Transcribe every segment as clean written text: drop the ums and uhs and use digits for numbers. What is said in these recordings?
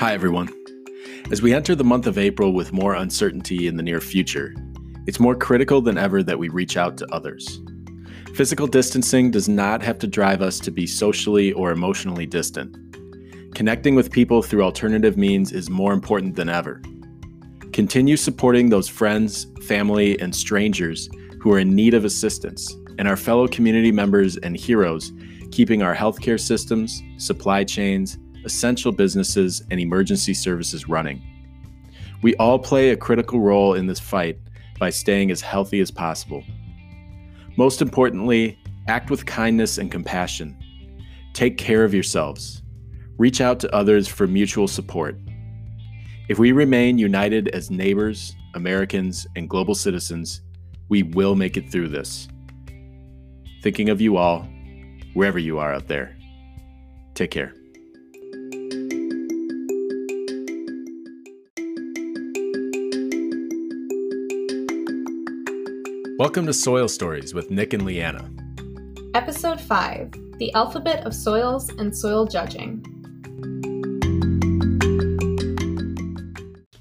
Hi, everyone. As we enter the month of April with more uncertainty in the near future, it's more critical than ever that we reach out to others. Physical distancing does not have to drive us to be socially or emotionally distant. Connecting with people through alternative means is more important than ever. Continue supporting those friends, family, and strangers who are in need of assistance, and our fellow community members and heroes keeping our healthcare systems, supply chains, essential businesses, and emergency services running. We all play a critical role in this fight by staying as healthy as possible. Most importantly, act with kindness and compassion. Take care of yourselves. Reach out to others for mutual support. If we remain united as neighbors, Americans, and global citizens, we will make it through this. Thinking of you all, wherever you are out there. Take care. Welcome to Soil Stories with Nick and Leanna. Episode 5, The Alphabet of Soils and Soil Judging.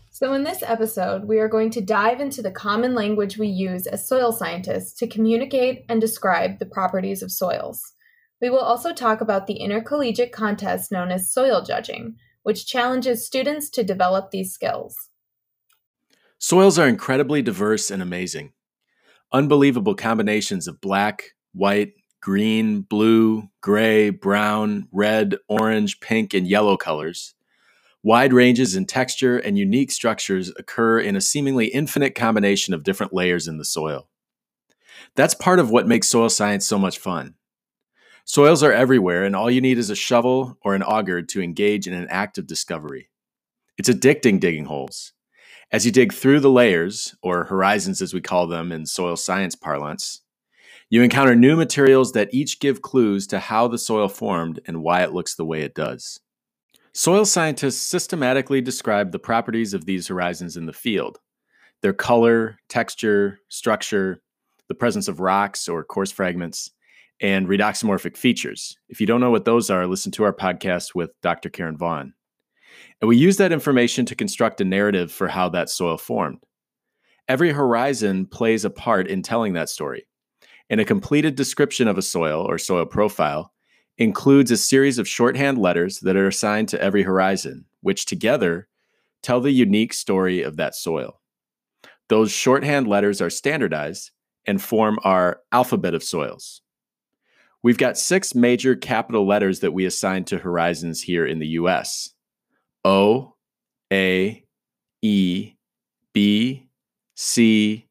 So in this episode, we are going to dive into the common language we use as soil scientists to communicate and describe the properties of soils. We will also talk about the intercollegiate contest known as soil judging, which challenges students to develop these skills. Soils are incredibly diverse and amazing. Unbelievable combinations of black, white, green, blue, gray, brown, red, orange, pink, and yellow colors. Wide ranges in texture and unique structures occur in a seemingly infinite combination of different layers in the soil. That's part of what makes soil science so much fun. Soils are everywhere, and all you need is a shovel or an auger to engage in an act of discovery. It's addicting digging holes. As you dig through the layers, or horizons as we call them in soil science parlance, you encounter new materials that each give clues to how the soil formed and why it looks the way it does. Soil scientists systematically describe the properties of these horizons in the field, their color, texture, structure, the presence of rocks or coarse fragments, and redoxomorphic features. If you don't know what those are, listen to our podcast with Dr. Karen Vaughan. And we use that information to construct a narrative for how that soil formed. Every horizon plays a part in telling that story. And a completed description of a soil or soil profile includes a series of shorthand letters that are assigned to every horizon, which together tell the unique story of that soil. Those shorthand letters are standardized and form our alphabet of soils. We've got 6 major capital letters that we assign to horizons here in the U.S. O, A, E, B, C,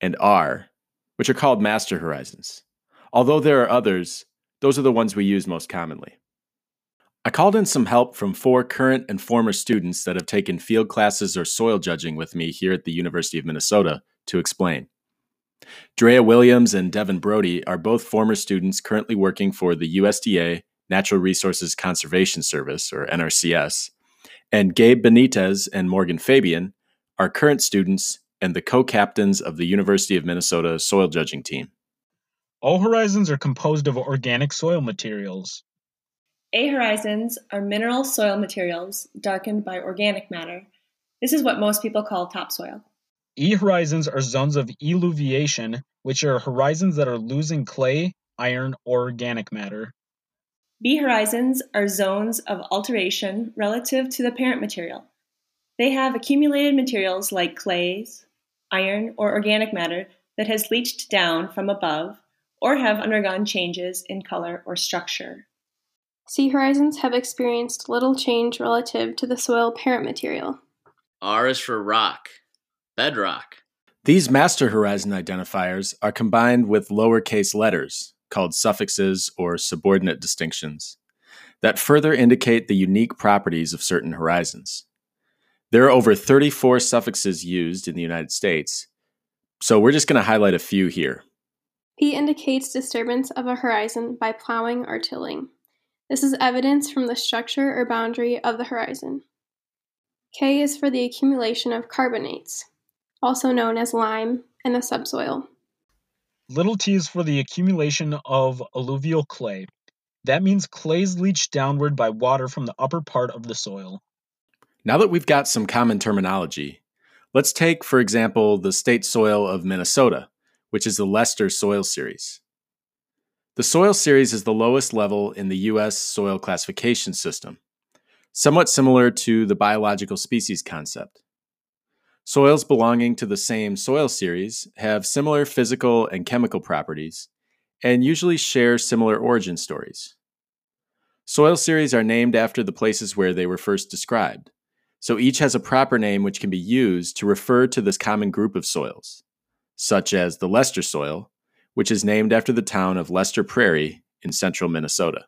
and R, which are called master horizons. Although there are others, those are the ones we use most commonly. I called in some help from 4 current and former students that have taken field classes or soil judging with me here at the University of Minnesota to explain. Drea Williams and Devin Brody are both former students currently working for the USDA Natural Resources Conservation Service, or NRCS, and Gabe Benitez and Morgan Fabian are current students and the co-captains of the University of Minnesota soil judging team. All horizons are composed of organic soil materials. A horizons are mineral soil materials darkened by organic matter. This is what most people call topsoil. E horizons are zones of eluviation, which are horizons that are losing clay, iron, or organic matter. B horizons are zones of alteration relative to the parent material. They have accumulated materials like clays, iron, or organic matter that has leached down from above or have undergone changes in color or structure. C horizons have experienced little change relative to the soil parent material. R is for rock, bedrock. These master horizon identifiers are combined with lowercase letters, called suffixes or subordinate distinctions, that further indicate the unique properties of certain horizons. There are over 34 suffixes used in the United States, so we're just going to highlight a few here. P indicates disturbance of a horizon by plowing or tilling. This is evidence from the structure or boundary of the horizon. K is for the accumulation of carbonates, also known as lime, in the subsoil. Little t is for the accumulation of alluvial clay. That means clays leach downward by water from the upper part of the soil. Now that we've got some common terminology, let's take, for example, the state soil of Minnesota, which is the Lester Soil Series. The Soil Series is the lowest level in the U.S. soil classification system, somewhat similar to the biological species concept. Soils belonging to the same soil series have similar physical and chemical properties and usually share similar origin stories. Soil series are named after the places where they were first described, so each has a proper name which can be used to refer to this common group of soils, such as the Lester soil, which is named after the town of Lester Prairie in central Minnesota.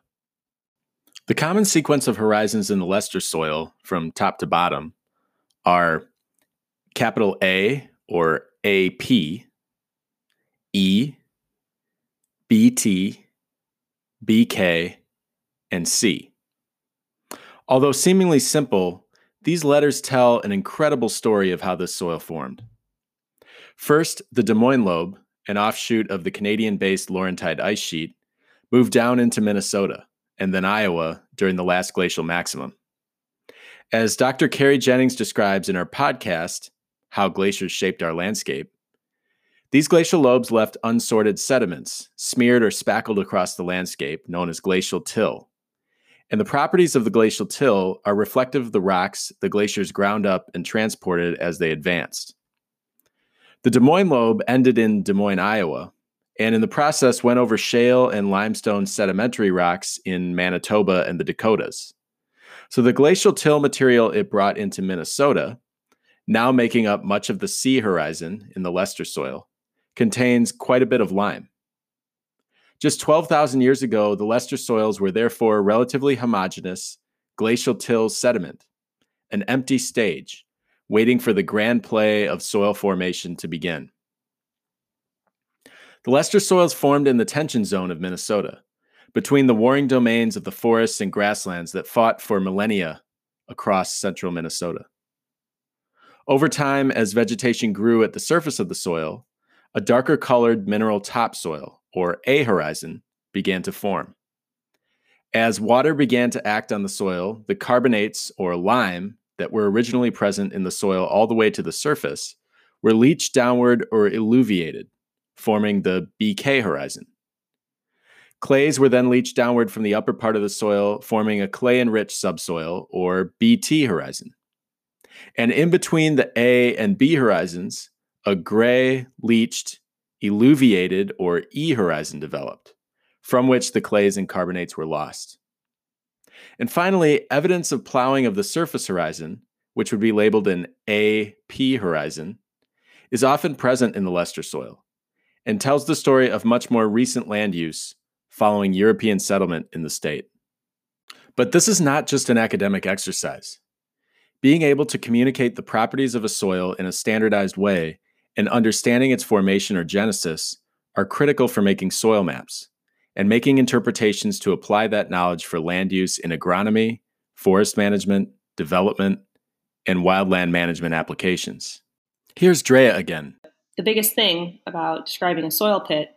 The common sequence of horizons in the Lester soil from top to bottom are capital A or AP, E, BT, BK, and C. Although seemingly simple, these letters tell an incredible story of how this soil formed. First, the Des Moines lobe, an offshoot of the Canadian-based Laurentide ice sheet, moved down into Minnesota and then Iowa during the last glacial maximum. As Dr. Carrie Jennings describes in our podcast, How Glaciers Shaped Our Landscape, these glacial lobes left unsorted sediments smeared or spackled across the landscape known as glacial till. And the properties of the glacial till are reflective of the rocks the glaciers ground up and transported as they advanced. The Des Moines lobe ended in Des Moines, Iowa, and in the process went over shale and limestone sedimentary rocks in Manitoba and the Dakotas. So the glacial till material it brought into Minnesota, now making up much of the sea horizon in the Lester soil, contains quite a bit of lime. Just 12,000 years ago, the Lester soils were therefore relatively homogeneous glacial till sediment, an empty stage, waiting for the grand play of soil formation to begin. The Lester soils formed in the tension zone of Minnesota, between the warring domains of the forests and grasslands that fought for millennia across central Minnesota. Over time, as vegetation grew at the surface of the soil, a darker colored mineral topsoil, or A-horizon, began to form. As water began to act on the soil, the carbonates, or lime, that were originally present in the soil all the way to the surface were leached downward or eluviated, forming the BK horizon. Clays were then leached downward from the upper part of the soil, forming a clay-enriched subsoil, or BT horizon. And in between the A and B horizons, a gray, leached, eluviated, or E horizon developed, from which the clays and carbonates were lost. And finally, evidence of plowing of the surface horizon, which would be labeled an AP horizon, is often present in the Lester soil, and tells the story of much more recent land use following European settlement in the state. But this is not just an academic exercise. Being able to communicate the properties of a soil in a standardized way and understanding its formation or genesis are critical for making soil maps and making interpretations to apply that knowledge for land use in agronomy, forest management, development, and wildland management applications. Here's Drea again. The biggest thing about describing a soil pit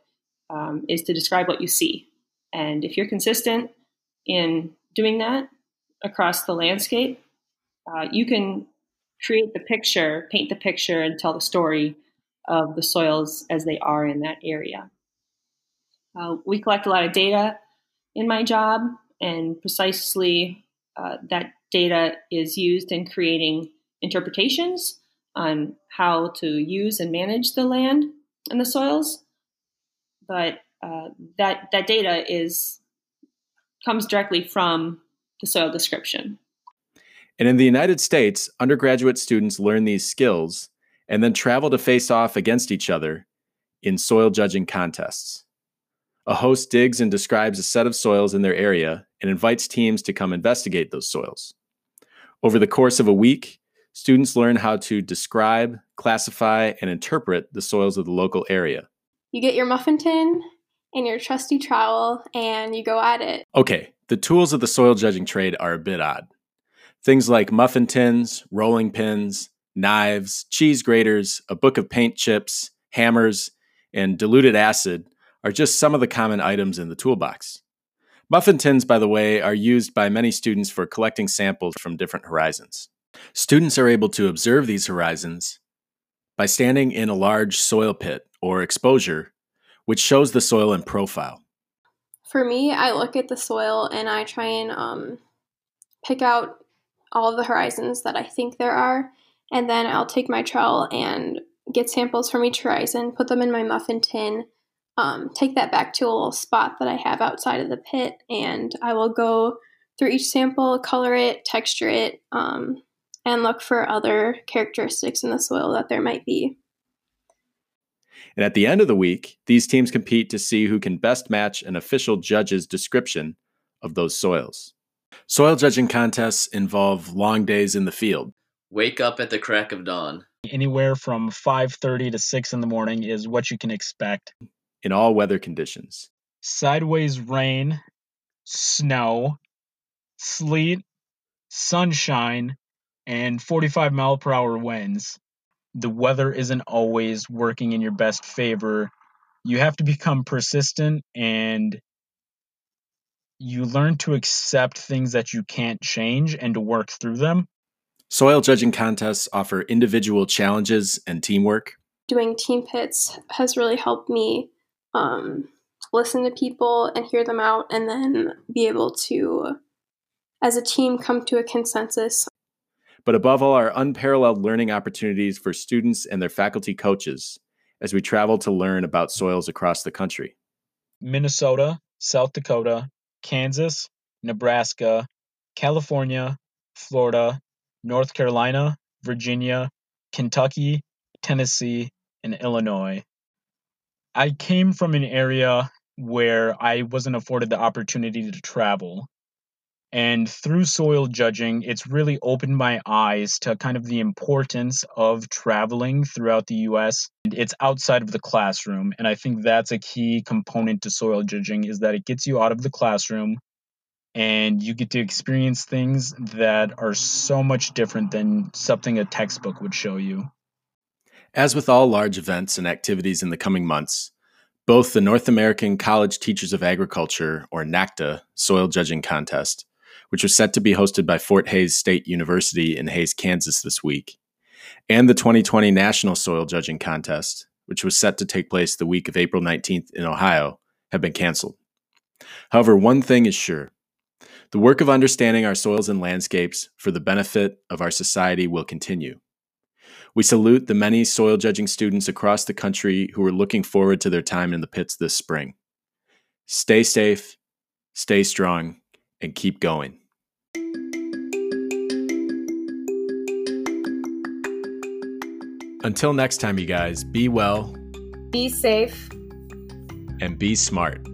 is to describe what you see. And if you're consistent in doing that across the landscape, you can create the picture, paint the picture, and tell the story of the soils as they are in that area. We collect a lot of data in my job, and precisely that data is used in creating interpretations on how to use and manage the land and the soils. But that data comes directly from the soil description. And in the United States, undergraduate students learn these skills and then travel to face off against each other in soil judging contests. A host digs and describes a set of soils in their area and invites teams to come investigate those soils. Over the course of a week, students learn how to describe, classify, and interpret the soils of the local area. You get your muffin tin and your trusty trowel, and you go at it. Okay, the tools of the soil judging trade are a bit odd. Things like muffin tins, rolling pins, knives, cheese graters, a book of paint chips, hammers, and diluted acid are just some of the common items in the toolbox. Muffin tins, by the way, are used by many students for collecting samples from different horizons. Students are able to observe these horizons by standing in a large soil pit or exposure, which shows the soil in profile. For me, I look at the soil and I try and pick out all of the horizons that I think there are, and then I'll take my trowel and get samples from each horizon, put them in my muffin tin, take that back to a little spot that I have outside of the pit, and I will go through each sample, color it, texture it, and look for other characteristics in the soil that there might be. And at the end of the week, these teams compete to see who can best match an official judge's description of those soils. Soil judging contests involve long days in the field. Wake up at the crack of dawn. Anywhere from 5:30 to 6 in the morning is what you can expect. In all weather conditions. Sideways rain, snow, sleet, sunshine, and 45-mile-per-hour winds. The weather isn't always working in your best favor. You have to become persistent, and you learn to accept things that you can't change and to work through them. Soil judging contests offer individual challenges and teamwork. Doing team pits has really helped me listen to people and hear them out, and then be able to, as a team, come to a consensus. But above all are unparalleled learning opportunities for students and their faculty coaches as we travel to learn about soils across the country. Minnesota, South Dakota, Kansas, Nebraska, California, Florida, North Carolina, Virginia, Kentucky, Tennessee, and Illinois. I came from an area where I wasn't afforded the opportunity to travel. And through soil judging, it's really opened my eyes to kind of the importance of traveling throughout the U.S. It's outside of the classroom. And I think that's a key component to soil judging, is that it gets you out of the classroom and you get to experience things that are so much different than something a textbook would show you. As with all large events and activities in the coming months, both the North American College Teachers of Agriculture, or NACTA, soil judging contest, which was set to be hosted by Fort Hays State University in Hays, Kansas this week, and the 2020 National Soil Judging Contest, which was set to take place the week of April 19th in Ohio, have been canceled. However, one thing is sure. The work of understanding our soils and landscapes for the benefit of our society will continue. We salute the many soil judging students across the country who are looking forward to their time in the pits this spring. Stay safe, stay strong, and keep going. Until next time, you guys, be well, be safe, and be smart.